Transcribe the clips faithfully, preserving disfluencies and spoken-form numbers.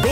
B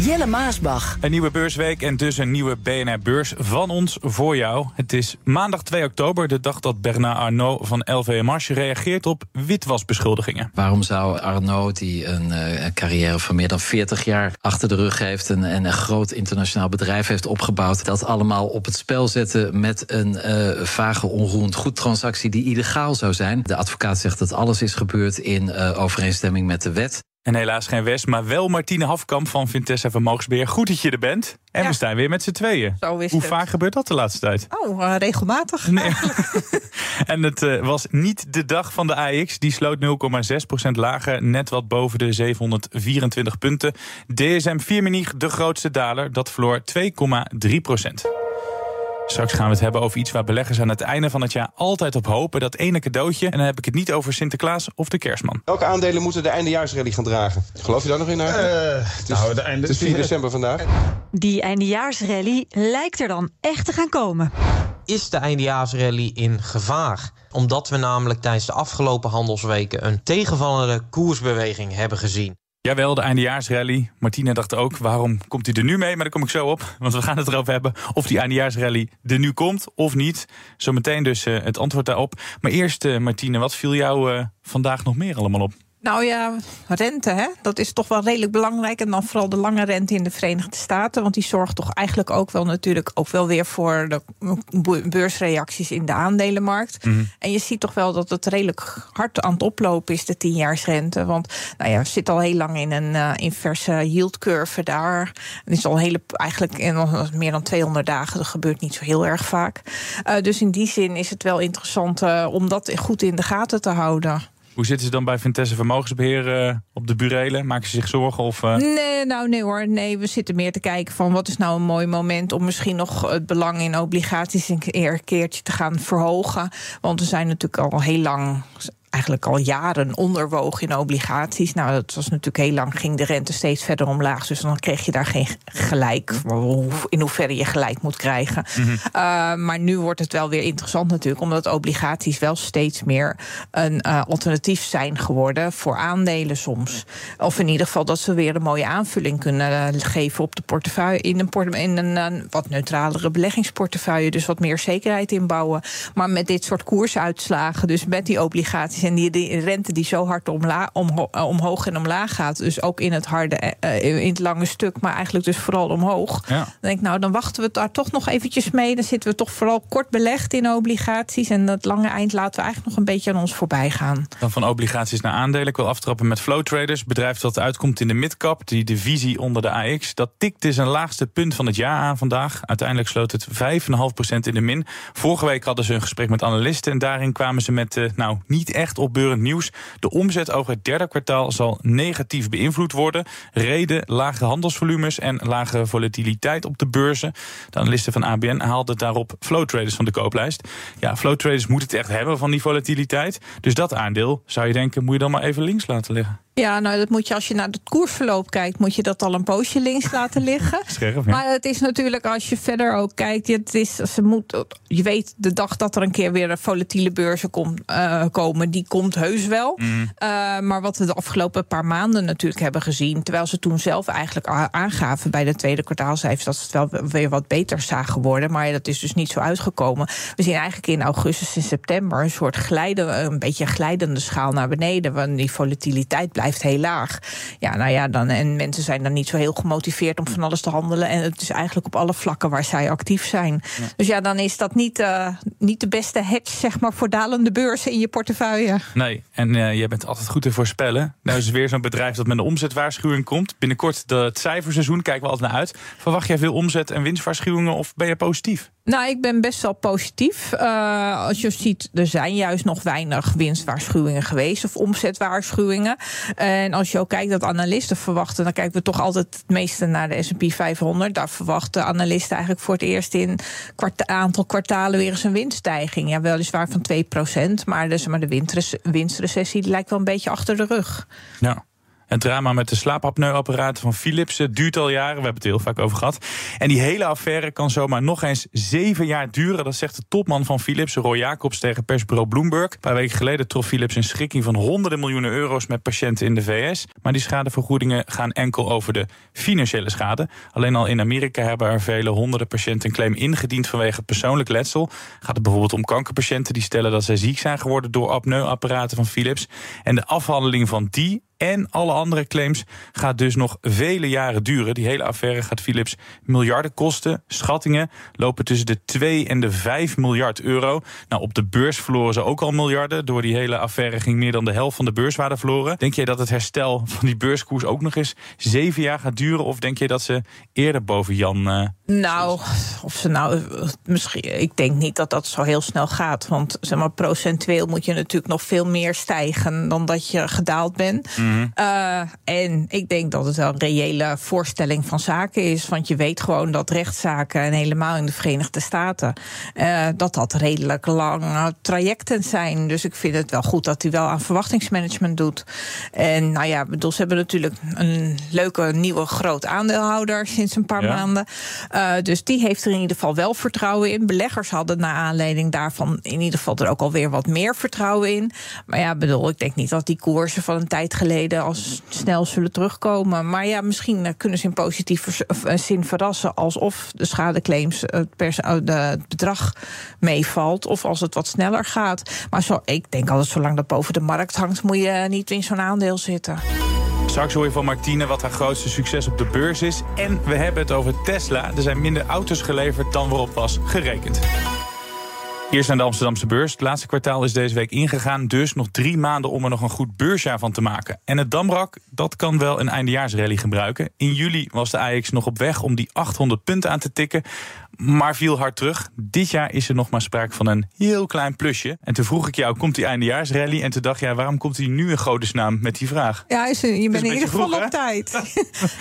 Jelle Maasbach. Een nieuwe beursweek en dus een nieuwe B N R Beurs van ons voor jou. Het is maandag twee oktober, de dag dat Bernard Arnault van L V M H reageert op witwasbeschuldigingen. Waarom zou Arnault, die een uh, carrière van meer dan veertig jaar achter de rug heeft en, en een groot internationaal bedrijf heeft opgebouwd, dat allemaal op het spel zetten met een uh, vage onroerend goedtransactie die illegaal zou zijn? De advocaat zegt dat alles is gebeurd in uh, overeenstemming met de wet. En helaas geen West, maar wel Martine Hafkamp van Vintessa Vermogensbeheer. Goed dat je er bent. En ja. We staan weer met z'n tweeën. Zo is Hoe het. vaak gebeurt dat de laatste tijd? Oh, uh, regelmatig. Nee. En het uh, was niet de dag van de A E X. Die sloot nul komma zes procent lager, net wat boven de zevenhonderdvierentwintig punten. D S M-Firmenich, de grootste daler, dat verloor twee komma drie procent. Straks gaan we het hebben over iets waar beleggers aan het einde van het jaar altijd op hopen. Dat ene cadeautje. En dan heb ik het niet over Sinterklaas of de kerstman. Welke aandelen moeten de eindejaarsrally gaan dragen? Geloof je daar nog in? Uh, het, is, nou, de einde... het is vier december vandaag. Die eindejaarsrally lijkt er dan echt te gaan komen. Is de eindejaarsrally in gevaar? Omdat we namelijk tijdens de afgelopen handelsweken een tegenvallende koersbeweging hebben gezien. Jawel, de eindejaarsrally. Martine dacht ook, waarom komt hij er nu mee? Maar daar kom ik zo op, want we gaan het erover hebben of die eindejaarsrally er nu komt of niet. Zometeen dus uh, het antwoord daarop. Maar eerst, uh, Martine, wat viel jou uh, vandaag nog meer allemaal op? Nou ja, rente, hè? Dat is toch wel redelijk belangrijk. En dan vooral de lange rente in de Verenigde Staten. Want die zorgt toch eigenlijk ook wel natuurlijk ook wel weer voor de beursreacties in de aandelenmarkt. Mm-hmm. En je ziet toch wel dat het redelijk hard aan het oplopen is, de tienjaarsrente. Want nou ja, we zitten al heel lang in een uh, inverse yield curve daar. Het is al hele, eigenlijk in meer dan tweehonderd dagen. Dat gebeurt niet zo heel erg vaak. Uh, dus in die zin is het wel interessant uh, om dat goed in de gaten te houden. Hoe zitten ze dan bij Vintessa Vermogensbeheer uh, op de burelen? Maken ze zich zorgen? Of, uh... Nee, nou nee hoor. Nee, we zitten meer te kijken van wat is nou een mooi moment om misschien nog het belang in obligaties een keertje te gaan verhogen. Want we zijn natuurlijk al heel lang, eigenlijk al jaren onderwoog in obligaties. Nou, dat was natuurlijk heel lang, ging de rente steeds verder omlaag. Dus dan kreeg je daar geen gelijk, in hoeverre je gelijk moet krijgen. Mm-hmm. Uh, maar nu wordt het wel weer interessant natuurlijk, omdat obligaties wel steeds meer een uh, alternatief zijn geworden voor aandelen soms. Of in ieder geval dat ze weer een mooie aanvulling kunnen uh, geven op de portefeuille, in een, porte- in een uh, wat neutralere beleggingsportefeuille, dus wat meer zekerheid inbouwen. Maar met dit soort koersuitslagen, dus met die obligaties en die, die rente die zo hard omla- omho- omhoog en omlaag gaat, dus ook in het harde, uh, in het lange stuk, maar eigenlijk dus vooral omhoog. Ja. Dan denk ik, nou, dan wachten we daar toch nog eventjes mee. Dan zitten we toch vooral kort belegd in obligaties en dat lange eind laten we eigenlijk nog een beetje aan ons voorbij gaan. Dan van obligaties naar aandelen. Ik wil aftrappen met Flow Traders, bedrijf dat uitkomt in de midcap, die divisie onder de A E X. Dat tikte zijn laagste punt van het jaar aan vandaag. Uiteindelijk sloot het vijf komma vijf procent in de min. Vorige week hadden ze een gesprek met analisten en daarin kwamen ze met, uh, nou, niet echt Echt opbeurend nieuws. De omzet over het derde kwartaal zal negatief beïnvloed worden. Reden, lage handelsvolumes en lage volatiliteit op de beurzen. De analisten van A B N haalden daarop Flow Traders van de kooplijst. Ja, Flow Traders moet het echt hebben van die volatiliteit. Dus dat aandeel, zou je denken, moet je dan maar even links laten liggen. Ja, nou, dat moet je, als je naar het koersverloop kijkt, moet je dat al een poosje links laten liggen. Scherp, ja. Maar het is natuurlijk, als je verder ook kijkt, het is, ze moet, je weet, de dag dat er een keer weer volatiele beurzen komt, uh, komen, die komt heus wel. Mm. Uh, maar wat we de afgelopen paar maanden natuurlijk hebben gezien, terwijl ze toen zelf eigenlijk aangaven bij de tweede kwartaalcijfers dat ze het wel weer wat beter zagen worden, maar dat is dus niet zo uitgekomen. We zien eigenlijk in augustus en september een soort glijden, een beetje glijdende schaal naar beneden, want die volatiliteit blijft blijft heel laag. Ja, nou ja, dan, en mensen zijn dan niet zo heel gemotiveerd om van alles te handelen. En het is eigenlijk op alle vlakken waar zij actief zijn. Ja. Dus ja, dan is dat niet, uh, niet de beste hedge, zeg maar, voor dalende beurzen in je portefeuille. Nee, en uh, jij bent altijd goed te voorspellen. Nou is weer zo'n bedrijf dat met een omzetwaarschuwing komt. Binnenkort het cijferseizoen, kijken we altijd naar uit. Verwacht jij veel omzet- en winstwaarschuwingen of ben je positief? Nou, ik ben best wel positief. Uh, als je ziet, er zijn juist nog weinig winstwaarschuwingen geweest of omzetwaarschuwingen. En als je ook kijkt dat analisten verwachten, dan kijken we toch altijd het meeste naar de S en P vijfhonderd. Daar verwachten analisten eigenlijk voor het eerst in een aantal kwartalen weer eens een winststijging. Ja, weliswaar van twee procent, maar dus maar de wintres, winstrecessie die lijkt wel een beetje achter de rug. Ja. Het drama met de slaapapneuapparaten van Philips duurt al jaren. We hebben het heel vaak over gehad. En die hele affaire kan zomaar nog eens zeven jaar duren. Dat zegt de topman van Philips, Roy Jacobs, tegen persbureau Bloomberg. Een paar weken geleden trof Philips een schikking van honderden miljoenen euro's met patiënten in de V S. Maar die schadevergoedingen gaan enkel over de financiële schade. Alleen al in Amerika hebben er vele honderden patiënten een claim ingediend vanwege persoonlijk letsel. Gaat het bijvoorbeeld om kankerpatiënten die stellen dat zij ziek zijn geworden door apneuapparaten van Philips. En de afhandeling van die en alle andere claims gaat dus nog vele jaren duren. Die hele affaire gaat Philips miljarden kosten. Schattingen lopen tussen de twee en de vijf miljard euro. Nou, op de beurs verloren ze ook al miljarden. Door die hele affaire ging meer dan de helft van de beurswaarde verloren. Denk jij dat het herstel van die beurskoers ook nog eens zeven jaar gaat duren? Of denk je dat ze eerder boven Jan... Uh, nou, of ze nou... misschien. Ik denk niet dat dat zo heel snel gaat. Want zeg maar, procentueel moet je natuurlijk nog veel meer stijgen dan dat je gedaald bent. Mm. Uh, en ik denk dat het wel een reële voorstelling van zaken is. Want je weet gewoon dat rechtszaken, en helemaal in de Verenigde Staten, Uh, dat dat redelijk lange trajecten zijn. Dus ik vind het wel goed dat hij wel aan verwachtingsmanagement doet. En nou ja, bedoel, ze hebben natuurlijk een leuke nieuwe groot aandeelhouder sinds een paar ja. maanden. Uh, dus die heeft er in ieder geval wel vertrouwen in. Beleggers hadden naar aanleiding daarvan in ieder geval er ook alweer wat meer vertrouwen in. Maar ja, bedoel, ik denk niet dat die koersen van een tijd geleden als snel zullen terugkomen. Maar ja, misschien kunnen ze in positieve zin verrassen, alsof de schadeclaims het, pers- het bedrag meevalt, of als het wat sneller gaat. Maar zo, ik denk altijd, zolang dat boven de markt hangt, moet je niet in zo'n aandeel zitten. Straks hoor je van Martine wat haar grootste succes op de beurs is. En we hebben het over Tesla. Er zijn minder auto's geleverd dan waarop was gerekend. Eerst naar de Amsterdamse beurs. Het laatste kwartaal is deze week ingegaan. Dus nog drie maanden om er nog een goed beursjaar van te maken. En het Damrak, dat kan wel een eindejaarsrally gebruiken. In juli was de A E X nog op weg om die achthonderd punten aan te tikken. Maar viel hard terug. Dit jaar is er nog maar sprake van een heel klein plusje. En toen vroeg ik jou, komt die eindejaarsrally? En toen dacht jij, ja, waarom komt hij nu in godesnaam met die vraag? Ja, is, je bent is in ieder geval op tijd.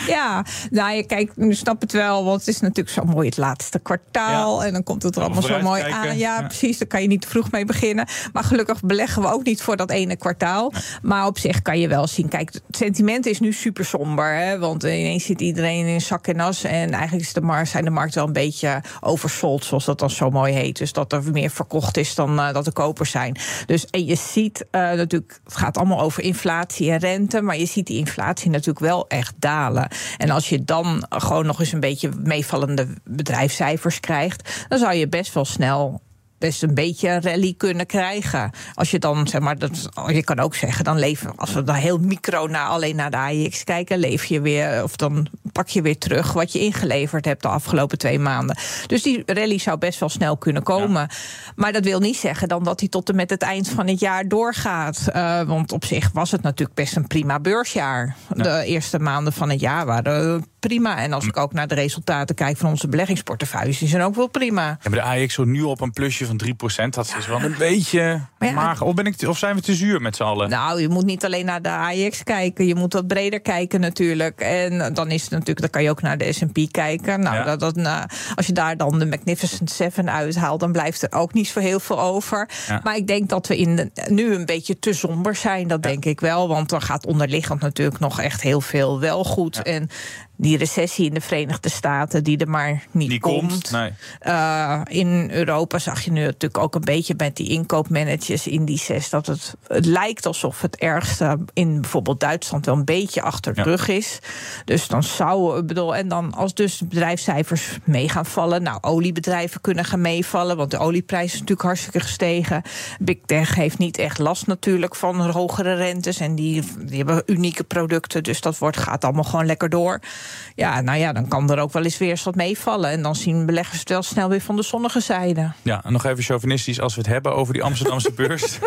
Ja, nou, je kijkt, nu snap het wel. Want het is natuurlijk zo mooi het laatste kwartaal. Ja. En dan komt het er allemaal zo mooi kijken. aan. Ja, ja. Precies, daar kan je niet te vroeg mee beginnen. Maar gelukkig beleggen we ook niet voor dat ene kwartaal. Nee. Maar op zich kan je wel zien. Kijk, het sentiment is nu super somber. Hè? Want ineens zit iedereen in zak en as. En eigenlijk is de mar- zijn de markt wel een beetje oversold, zoals dat dan zo mooi heet. Dus dat er meer verkocht is dan uh, dat er kopers zijn. Dus en je ziet uh, natuurlijk, het gaat allemaal over inflatie en rente. Maar je ziet die inflatie natuurlijk wel echt dalen. En als je dan gewoon nog eens een beetje meevallende bedrijfscijfers krijgt, dan zou je best wel snel best een beetje een rally kunnen krijgen. Als je dan, zeg maar, dat, je kan ook zeggen, dan leven, als we dan heel micro naar, alleen naar de A E X kijken, leef je weer, of dan pak je weer terug wat je ingeleverd hebt de afgelopen twee maanden. Dus die rally zou best wel snel kunnen komen. Ja. Maar dat wil niet zeggen dan dat hij tot en met het eind van het jaar doorgaat. Uh, want op zich was het natuurlijk best een prima beursjaar. Ja. De eerste maanden van het jaar waren prima. En als ik ook naar de resultaten kijk van onze beleggingsportefeuilles, die zijn ook wel prima. Ja, maar de A E X zo nu op een plusje van drie procent, dat is wel een beetje ja, maag. Of, ben ik te, of zijn we te zuur met z'n allen? Nou, je moet niet alleen naar de A E X kijken. Je moet wat breder kijken natuurlijk. En dan is het natuurlijk, dan kan je ook naar de S en P kijken. Nou, ja. dat, dat, nou, als je daar dan de Magnificent Seven uithaalt, dan blijft er ook niet zo heel veel over. Ja. Maar ik denk dat we in de, nu een beetje te somber zijn. Dat ja. denk ik wel. Want er gaat onderliggend natuurlijk nog echt heel veel wel goed. Ja. En die recessie in de Verenigde Staten, die er maar niet die komt. komt. Nee. Uh, in Europa zag je nu natuurlijk ook een beetje met die inkoopmanagers indices, dat het, het lijkt alsof het ergste in bijvoorbeeld Duitsland wel een beetje achter de ja. rug is. Dus dan zou, bedoel, en dan als dus bedrijfscijfers mee gaan vallen, nou, oliebedrijven kunnen gaan meevallen, want de olieprijs is natuurlijk hartstikke gestegen. Big Tech heeft niet echt last natuurlijk van hogere rentes en die, die hebben unieke producten, dus dat wordt, gaat allemaal gewoon lekker door. Ja, nou ja, dan kan er ook wel eens weer eens wat meevallen. En dan zien beleggers het wel snel weer van de zonnige zijde. Ja, en nog even chauvinistisch als we het hebben over die Amsterdamse beurs.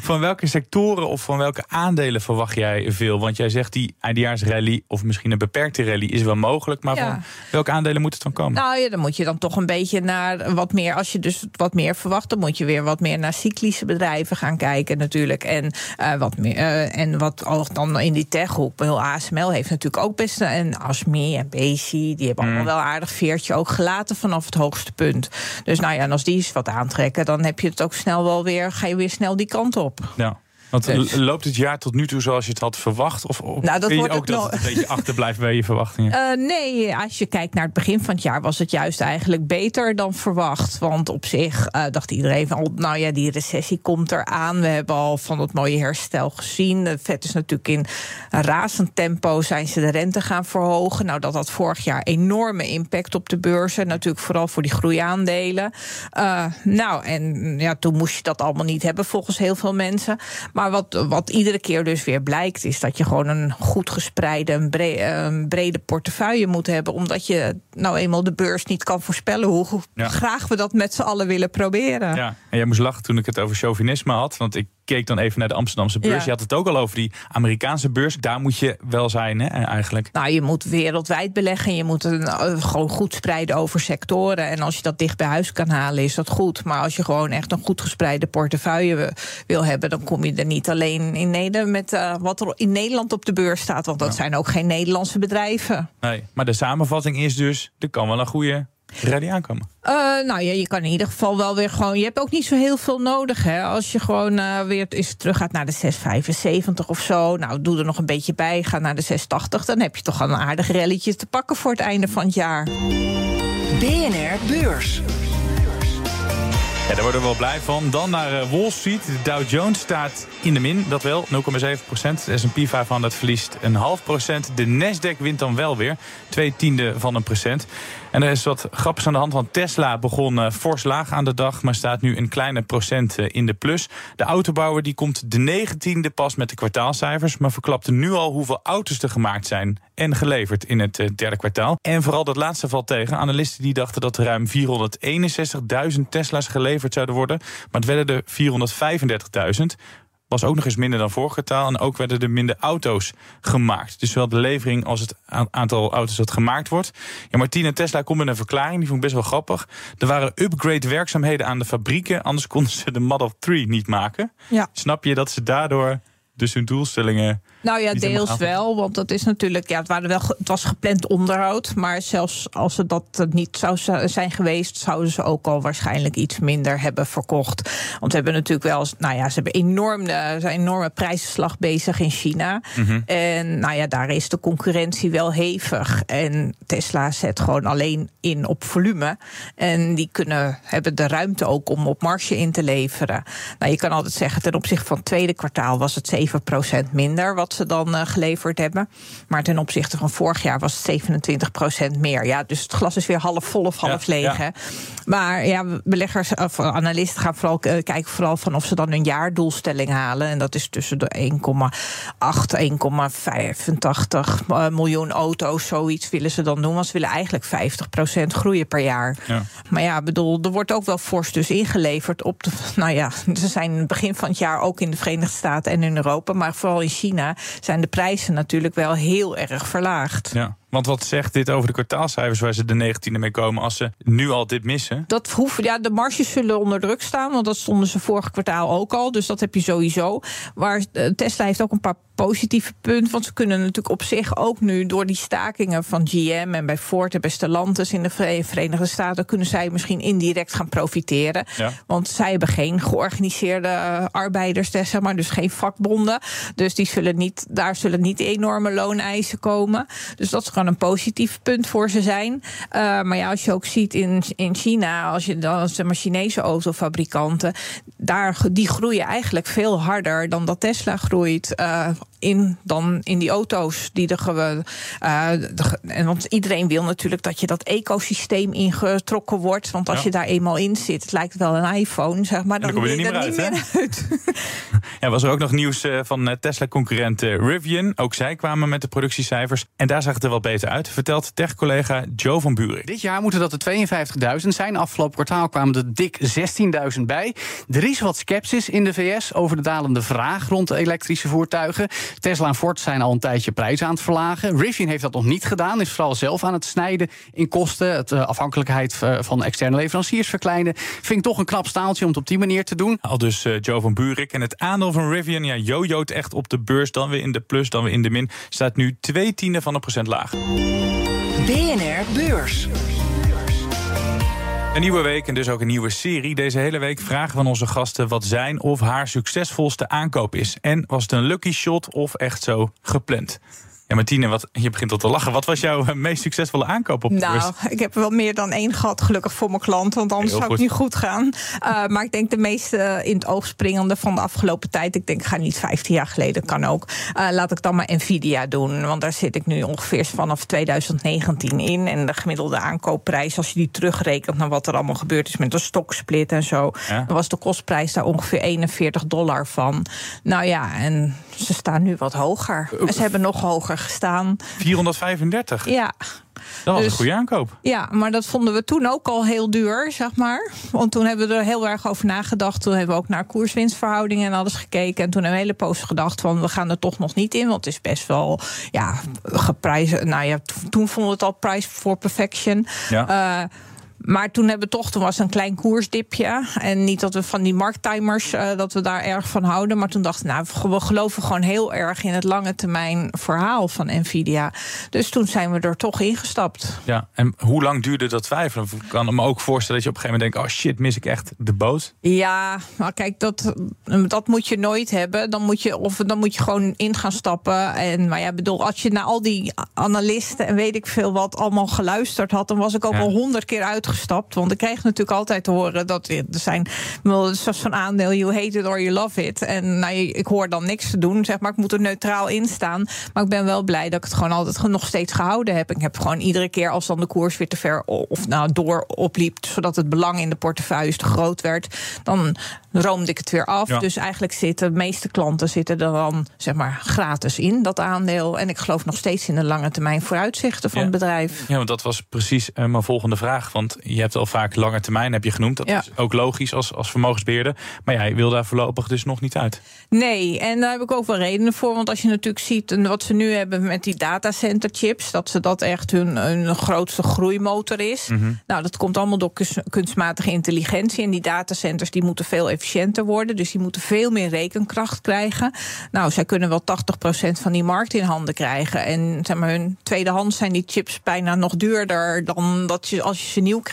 Van welke sectoren of van welke aandelen verwacht jij veel? Want jij zegt die eindejaarsrally of misschien een beperkte rally is wel mogelijk. Maar ja. van welke aandelen moet het dan komen? Nou ja, dan moet je dan toch een beetje naar wat meer. Als je dus wat meer verwacht, dan moet je weer wat meer naar cyclische bedrijven gaan kijken natuurlijk. En uh, wat meer uh, en wat oh, dan in die techgroep. Heel A S M L heeft natuurlijk ook best een ASMI en B C. Die hebben allemaal mm. wel aardig veertje ook gelaten vanaf het hoogste punt. Dus nou ja, en als die eens wat aantrekken, dan heb je het ook snel wel weer. Ga je weer snel die kant op. Ja. Want dus. Loopt het jaar tot nu toe zoals je het had verwacht? Of nou, dat vind je ook het dat het een beetje achterblijft bij je verwachtingen? Uh, nee, als je kijkt naar het begin van het jaar was het juist eigenlijk beter dan verwacht. Want op zich uh, dacht iedereen van, nou ja, die recessie komt eraan. We hebben al van het mooie herstel gezien. De Fed is natuurlijk in razend tempo zijn ze de rente gaan verhogen. Nou, dat had vorig jaar enorme impact op de beurzen. Natuurlijk vooral voor die groeiaandelen. Uh, nou, en ja, toen moest je dat allemaal niet hebben volgens heel veel mensen. Maar Maar wat, wat iedere keer dus weer blijkt, is dat je gewoon een goed gespreide, een brede, een brede portefeuille moet hebben. Omdat je nou eenmaal de beurs niet kan voorspellen hoe ja. graag we dat met z'n allen willen proberen. Ja, en jij moest lachen toen ik het over chauvinisme had. Want ik keek dan even naar de Amsterdamse beurs. Ja. Je had het ook al over die Amerikaanse beurs. Daar moet je wel zijn, hè, eigenlijk. Nou, je moet wereldwijd beleggen. Je moet een, gewoon goed spreiden over sectoren. En als je dat dicht bij huis kan halen, is dat goed. Maar als je gewoon echt een goed gespreide portefeuille wil hebben, dan kom je er niet alleen in Nederland met uh, wat er in Nederland op de beurs staat. Want dat ja. zijn ook geen Nederlandse bedrijven. Nee, maar de samenvatting is dus, er kan wel een goede rally aankomen. Uh, nou ja, je kan in ieder geval wel weer gewoon. Je hebt ook niet zo heel veel nodig, hè. Als je gewoon uh, weer eens terug gaat naar de zes vijfenzeventig of zo. Nou, doe er nog een beetje bij. Ga naar de zes tachtig. Dan heb je toch al een aardig relletje te pakken voor het einde van het jaar. B N R Beurs. Ja, daar worden we wel blij van. Dan naar Wall Street. De Dow Jones staat in de min, dat wel, nul komma zeven procent. De S en P vijfhonderd verliest een half procent. De Nasdaq wint dan wel weer, twee tienden van een procent. En er is wat grappigs aan de hand, want Tesla begon fors laag aan de dag, maar staat nu een kleine procent in de plus. De autobouwer die komt de negentiende pas met de kwartaalcijfers, maar verklapte nu al hoeveel auto's er gemaakt zijn en geleverd in het derde kwartaal. En vooral dat laatste valt tegen. Analisten die dachten dat er ruim vierhonderdeenenzestigduizend Tesla's geleverd zouden worden, maar het werden er vierhonderdvijfendertigduizend. Was ook nog eens minder dan vorig kwartaal. En ook werden er minder auto's gemaakt. Dus zowel de levering als het aantal auto's dat gemaakt wordt. Ja, Martine, Tesla komt met een verklaring. Die vond ik best wel grappig. Er waren upgrade werkzaamheden aan de fabrieken. Anders konden ze de Model drie niet maken. Ja. Snap je dat ze daardoor dus hun doelstellingen... Nou ja, deels wel, want dat is natuurlijk, ja, het, waren wel, het was gepland onderhoud. Maar zelfs als het dat niet zou zijn geweest, zouden ze ook al waarschijnlijk iets minder hebben verkocht. Want we hebben natuurlijk wel, nou ja, ze hebben enorm, zijn enorme prijsslag bezig in China. Mm-hmm. En nou ja, daar is de concurrentie wel hevig. En Tesla zet gewoon alleen in op volume. En die kunnen, hebben de ruimte ook om op marge in te leveren. Nou, je kan altijd zeggen, ten opzichte van het tweede kwartaal was het zeven procent minder, wat ze dan uh, geleverd hebben. Maar ten opzichte van vorig jaar was het zevenentwintig procent meer. Ja, dus het glas is weer half vol of half ja, leeg. Ja. Hè? Maar ja, beleggers of analisten gaan vooral uh, kijken vooral van of ze dan hun jaardoelstelling halen. En dat is tussen de één komma acht, één komma vijfentachtig uh, miljoen auto's. Zoiets willen ze dan doen. Want ze willen eigenlijk vijftig procent groeien per jaar. Ja. Maar ja, bedoel, er wordt ook wel fors dus ingeleverd op de. Nou ja, ze zijn het begin van het jaar ook in de Verenigde Staten en in Europa, maar vooral in China zijn de prijzen natuurlijk wel heel erg verlaagd. Ja. Want wat zegt dit over de kwartaalcijfers waar ze de negentiende mee komen als ze nu al dit missen? Dat hoeft, ja, de marges zullen onder druk staan, want dat stonden ze vorig kwartaal ook al. Dus dat heb je sowieso. Maar Tesla heeft ook een paar positieve punten, want ze kunnen natuurlijk op zich ook nu door die stakingen van G M en bij Ford en bij Stellantis in de Verenigde Staten kunnen zij misschien indirect gaan profiteren. Ja. Want zij hebben geen georganiseerde arbeiders, zeg maar, dus geen vakbonden. Dus die zullen niet, daar zullen niet enorme looneisen komen. Dus dat is gewoon een positief punt voor ze zijn. Uh, maar ja, als je ook ziet in, in China, als je dan de Chinese autofabrikanten, daar, die groeien eigenlijk veel harder dan dat Tesla groeit. Uh, in dan in die auto's die er gewoon. Uh, want iedereen wil natuurlijk dat je dat ecosysteem ingetrokken wordt. Want als ja. je daar eenmaal in zit, het lijkt wel een iPhone, zeg maar. Dan, dan kom je er niet meer uit. Niet meer uit. En was er ook nog nieuws van Tesla-concurrent Rivian. Ook zij kwamen met de productiecijfers. En daar zag het er wel beter uit, vertelt tech-collega Joe van Buurik. Dit jaar moeten dat er tweeënvijftigduizend zijn. Afgelopen kwartaal kwamen er dik zestienduizend bij. Er is wat sceptisch in de V S over de dalende vraag rond elektrische voertuigen. Tesla en Ford zijn al een tijdje prijs aan het verlagen. Rivian heeft dat nog niet gedaan. Is vooral zelf aan het snijden in kosten. Het uh, afhankelijkheid van externe leveranciers verkleinen. Vind ik toch een knap staaltje om het op die manier te doen. Al dus uh, Joe van Buurik. En het aandeel van Rivian, ja, jojoot echt op de beurs. Dan weer in de plus, dan weer in de min. Staat nu twee tienden van een procent laag. B N R Beurs. Een nieuwe week en dus ook een nieuwe serie. Deze hele week vragen we aan onze gasten wat zijn of haar succesvolste aankoop is. En was het een lucky shot of echt zo gepland? Ja, Martine, wat, je begint al te lachen. Wat was jouw meest succesvolle aankoop op de beurs? Nou, ik heb wel meer dan één gehad, gelukkig voor mijn klant. Want anders zou het niet goed gaan. Uh, maar ik denk de meest uh, in het oog springende van de afgelopen tijd. Ik denk, ik ga niet vijftien jaar geleden, kan ook. Uh, laat ik dan maar Nvidia doen. Want daar zit ik nu ongeveer vanaf twintig negentien in. En de gemiddelde aankoopprijs, als je die terugrekent naar wat er allemaal gebeurd is met de stoksplit en zo. Ja. Dan was de kostprijs daar ongeveer eenenveertig dollar van. Nou ja, en ze staan nu wat hoger. Oef. Ze hebben nog hoger gestaan. vierhonderdvijfendertig? Ja. Dat was dus een goede aankoop. Ja, maar dat vonden we toen ook al heel duur, zeg maar. Want toen hebben we er heel erg over nagedacht. Toen hebben we ook naar koerswinstverhoudingen en alles gekeken. En toen hebben we een hele poos gedacht van, we gaan er toch nog niet in. Want het is best wel, ja, geprijsd. Nou ja, toen vonden we het al price for perfection. Ja. Uh, Maar toen hebben we toch, toen was een klein koersdipje. En niet dat we van die markttimers, uh, dat we daar erg van houden. Maar toen dachten we, nou, we geloven gewoon heel erg in het lange termijn verhaal van Nvidia. Dus toen zijn we er toch ingestapt. Ja, en hoe lang duurde dat twijfelen? Ik kan me ook voorstellen dat je op een gegeven moment denkt, oh shit, mis ik echt de boot? Ja, maar kijk, dat, dat moet je nooit hebben. Dan moet je, of dan moet je gewoon in gaan stappen. En maar ja, bedoel, als je naar al die analisten en weet ik veel wat allemaal geluisterd had, dan was ik ook ja. al honderd keer uitgekomen. Gestapt, want ik kreeg natuurlijk altijd te horen dat er zijn, zoals zo'n aandeel, you hate it or you love it. En nou, ik hoor dan niks te doen, zeg maar. Ik moet er neutraal in staan. Maar ik ben wel blij dat ik het gewoon altijd nog steeds gehouden heb. Ik heb gewoon iedere keer, als dan de koers weer te ver of nou door opliep, zodat het belang in de portefeuille te groot werd, dan roomde ik het weer af. Ja. Dus eigenlijk zitten de meeste klanten zitten er dan, zeg maar, gratis in dat aandeel. En ik geloof nog steeds in de lange termijn vooruitzichten van ja. het bedrijf. Ja, want dat was precies uh, mijn volgende vraag. Want je hebt al vaak lange termijn, heb je genoemd. Dat ja. is ook logisch als, als vermogensbeheerder. Maar ja, je wil daar voorlopig dus nog niet uit. Nee, en daar heb ik ook wel redenen voor. Want als je natuurlijk ziet en wat ze nu hebben met die datacenterchips, dat ze dat echt hun, hun grootste groeimotor is. Mm-hmm. Nou, dat komt allemaal door kunstmatige intelligentie. En die datacenters die moeten veel efficiënter worden. Dus die moeten veel meer rekenkracht krijgen. Nou, zij kunnen wel tachtig procent van die markt in handen krijgen. En zeg maar, hun tweedehands zijn die chips bijna nog duurder dan dat je, als je ze nieuw krijgt.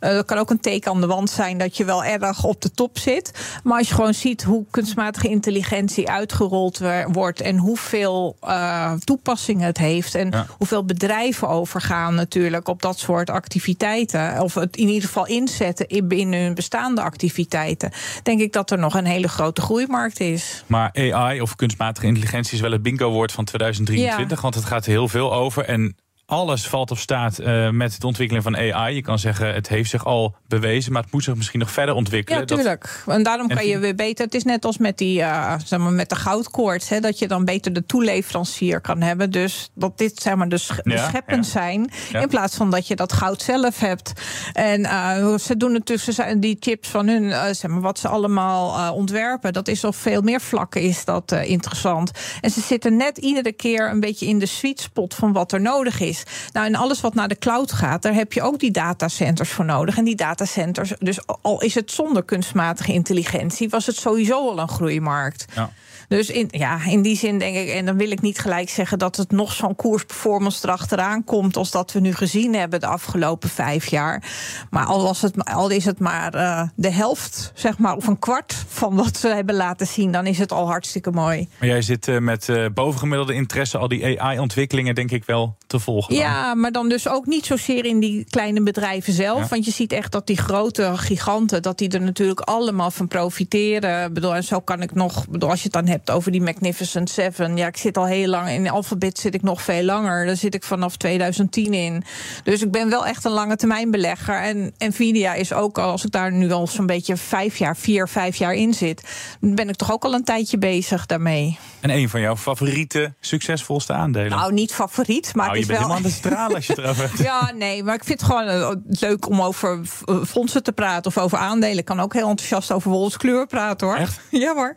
Uh, dat kan ook een teken aan de wand zijn dat je wel erg op de top zit. Maar als je gewoon ziet hoe kunstmatige intelligentie uitgerold wordt en hoeveel uh, toepassingen het heeft en ja. hoeveel bedrijven overgaan natuurlijk op dat soort activiteiten, of het in ieder geval inzetten in, in hun bestaande activiteiten, denk ik dat er nog een hele grote groeimarkt is. Maar A I of kunstmatige intelligentie is wel het bingo-woord van tweeduizend drieëntwintig, ja. want het gaat heel veel over en alles valt op staat uh, met het ontwikkelen van A I. Je kan zeggen, het heeft zich al bewezen, maar het moet zich misschien nog verder ontwikkelen. Ja, tuurlijk. Dat... En daarom kan en... je weer beter. Het is net als met, die, uh, zeg maar, met de goudkoorts, hè, dat je dan beter de toeleverancier kan hebben. Dus dat dit, zeg maar, de, sch- ja, de scheppend ja. zijn, ja. in plaats van dat je dat goud zelf hebt. En uh, ze doen natuurlijk, ze die chips van hun, uh, zeg maar, wat ze allemaal uh, ontwerpen, dat is op veel meer vlakken is dat uh, interessant. En ze zitten net iedere keer een beetje in de sweet spot van wat er nodig is. Nou, en alles wat naar de cloud gaat, daar heb je ook die datacenters voor nodig. En die datacenters, dus al is het zonder kunstmatige intelligentie, was het sowieso al een groeimarkt. Ja. Dus in, ja, in die zin denk ik, en dan wil ik niet gelijk zeggen dat het nog zo'n koersperformance erachteraan komt als dat we nu gezien hebben de afgelopen vijf jaar. Maar al, was het, al is het maar uh, de helft, zeg maar, of een kwart van wat ze hebben laten zien, dan is het al hartstikke mooi. Maar jij zit uh, met uh, bovengemiddelde interesse al die A I-ontwikkelingen denk ik wel te volgen. Dan. Ja, maar dan dus ook niet zozeer in die kleine bedrijven zelf. Ja. Want je ziet echt dat die grote giganten, dat die er natuurlijk allemaal van profiteren. Ik bedoel, en zo kan ik nog, bedoel, als je het dan hebt over die Magnificent Seven. Ja, ik zit al heel lang in Alphabet, zit ik nog veel langer. Daar zit ik vanaf tweeduizend tien in. Dus ik ben wel echt een lange termijn belegger. En Nvidia is ook al, als ik daar nu al zo'n beetje vijf jaar, vier, vijf jaar in zit, ben ik toch ook al een tijdje bezig daarmee. En een van jouw favoriete, succesvolste aandelen? Nou, niet favoriet, maar nou, het is wel... je bent helemaal aan de stralen als je het erover hebt. Ja, nee, maar ik vind het gewoon leuk om over fondsen te praten of over aandelen. Ik kan ook heel enthousiast over Wolters Kluwer praten, hoor. Echt? Ja, hoor.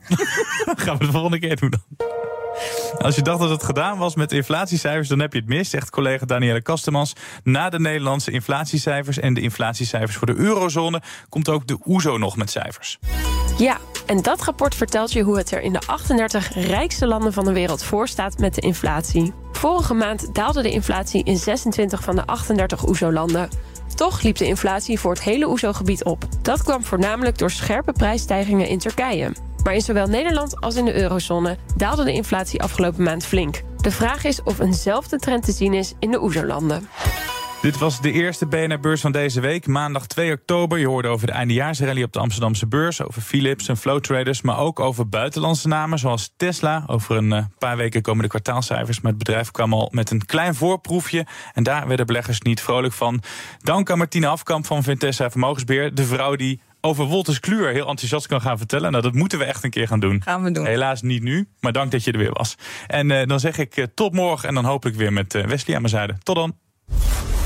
Gaan we de volgende keer doen dan. Als je dacht dat het gedaan was met de inflatiecijfers, dan heb je het mis, zegt collega Danielle Kastemans. Na de Nederlandse inflatiecijfers en de inflatiecijfers voor de eurozone komt ook de OESO nog met cijfers. Ja, en dat rapport vertelt je hoe het er in de achtendertig rijkste landen van de wereld voor staat met de inflatie. Vorige maand daalde de inflatie in zesentwintig van de achtendertig OESO-landen. Toch liep de inflatie voor het hele OESO-gebied op. Dat kwam voornamelijk door scherpe prijsstijgingen in Turkije. Maar in zowel Nederland als in de eurozone daalde de inflatie afgelopen maand flink. De vraag is of eenzelfde trend te zien is in de OESO-landen. Dit was de eerste B N R-beurs van deze week, maandag twee oktober. Je hoorde over de eindejaarsrally op de Amsterdamse beurs, over Philips en Flow Traders, maar ook over buitenlandse namen zoals Tesla. Over een paar weken komen de kwartaalcijfers, maar het bedrijf kwam al met een klein voorproefje en daar werden beleggers niet vrolijk van. Dank aan Martine Hafkamp van Vintessa Vermogensbeheer, de vrouw die over Wolters Kluwer heel enthousiast kan gaan vertellen. Nou, dat moeten we echt een keer gaan doen. Gaan we doen. Helaas niet nu, maar dank dat je er weer was. En uh, dan zeg ik uh, tot morgen en dan hopelijk weer met uh, Wesley aan mijn zijde. Tot dan.